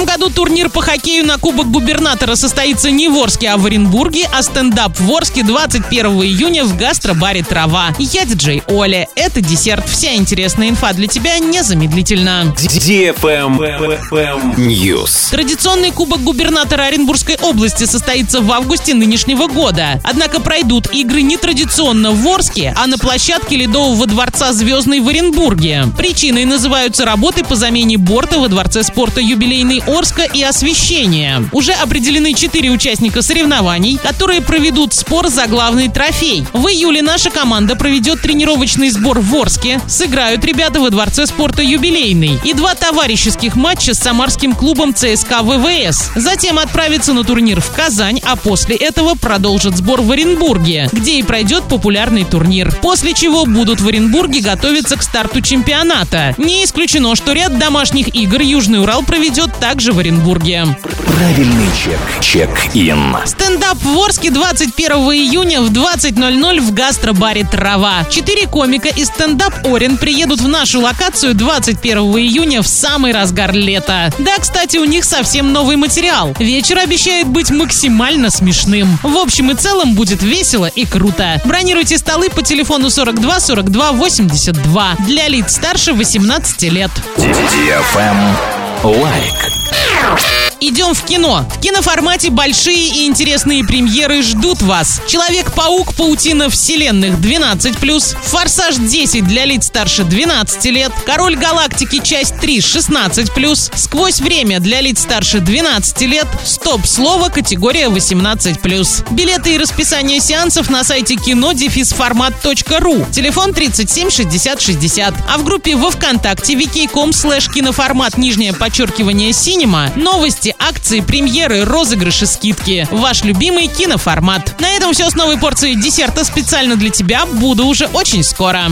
этом году турнир по хоккею на Кубок Губернатора состоится не в Орске, а в Оренбурге, а стендап в Орске 21 июня в гастробаре «Трава». Я диджей Оля. Это десерт. Вся интересная инфа для тебя незамедлительно. ДЕПЭМ Ньюс. Традиционный Кубок Губернатора Оренбургской области состоится в августе нынешнего года. Однако пройдут игры нетрадиционно в Орске, а на площадке Ледового Дворца Звёздный в Оренбурге. Причиной называются работы по замене борта во Дворце спорта Юбилейный Орска и освещение. Уже определены 4 участника соревнований, которые проведут спор за главный трофей. В июле наша команда проведет тренировочный сбор в Орске. Сыграют ребята во Дворце спорта Юбилейный. И 2 товарищеских матча с самарским клубом ЦСКА ВВС. Затем отправится на турнир в Казань, а после этого продолжит сбор в Оренбурге, где и пройдет популярный турнир. После чего будут в Оренбурге готовиться к старту чемпионата. Не исключено, что ряд домашних игр Южный Урал проведет также в Оренбурге. Правильный чек-ин. Стендап в Орске 21 июня в 20:00 в гастробаре «Трава». 4 комика из стендап Орен приедут в нашу локацию 21 июня в самый разгар лета. Да, кстати, у них совсем новый материал. Вечер обещает быть максимально смешным. В общем и целом будет весело и круто. Бронируйте столы по телефону 42 42 82 для лиц старше 18 лет. Лайк. Идем в кино. В киноформате большие и интересные премьеры ждут вас. «Человек-паук. Паутина вселенных» 12+, «Форсаж 10» для лиц старше 12 лет, «Король галактики. Часть 3» 16+, «Сквозь время» для лиц старше 12 лет, «Стоп-слово» категория 18+. Билеты и расписание сеансов на сайте kinodefisformat.ru, телефон 37 60 60. А в группе во ВКонтакте vk.com/киноформат_синема новости, акции, премьеры, розыгрыши, скидки. Ваш любимый киноформат. На этом все с новой порцией десерта специально для тебя. Буду уже очень скоро.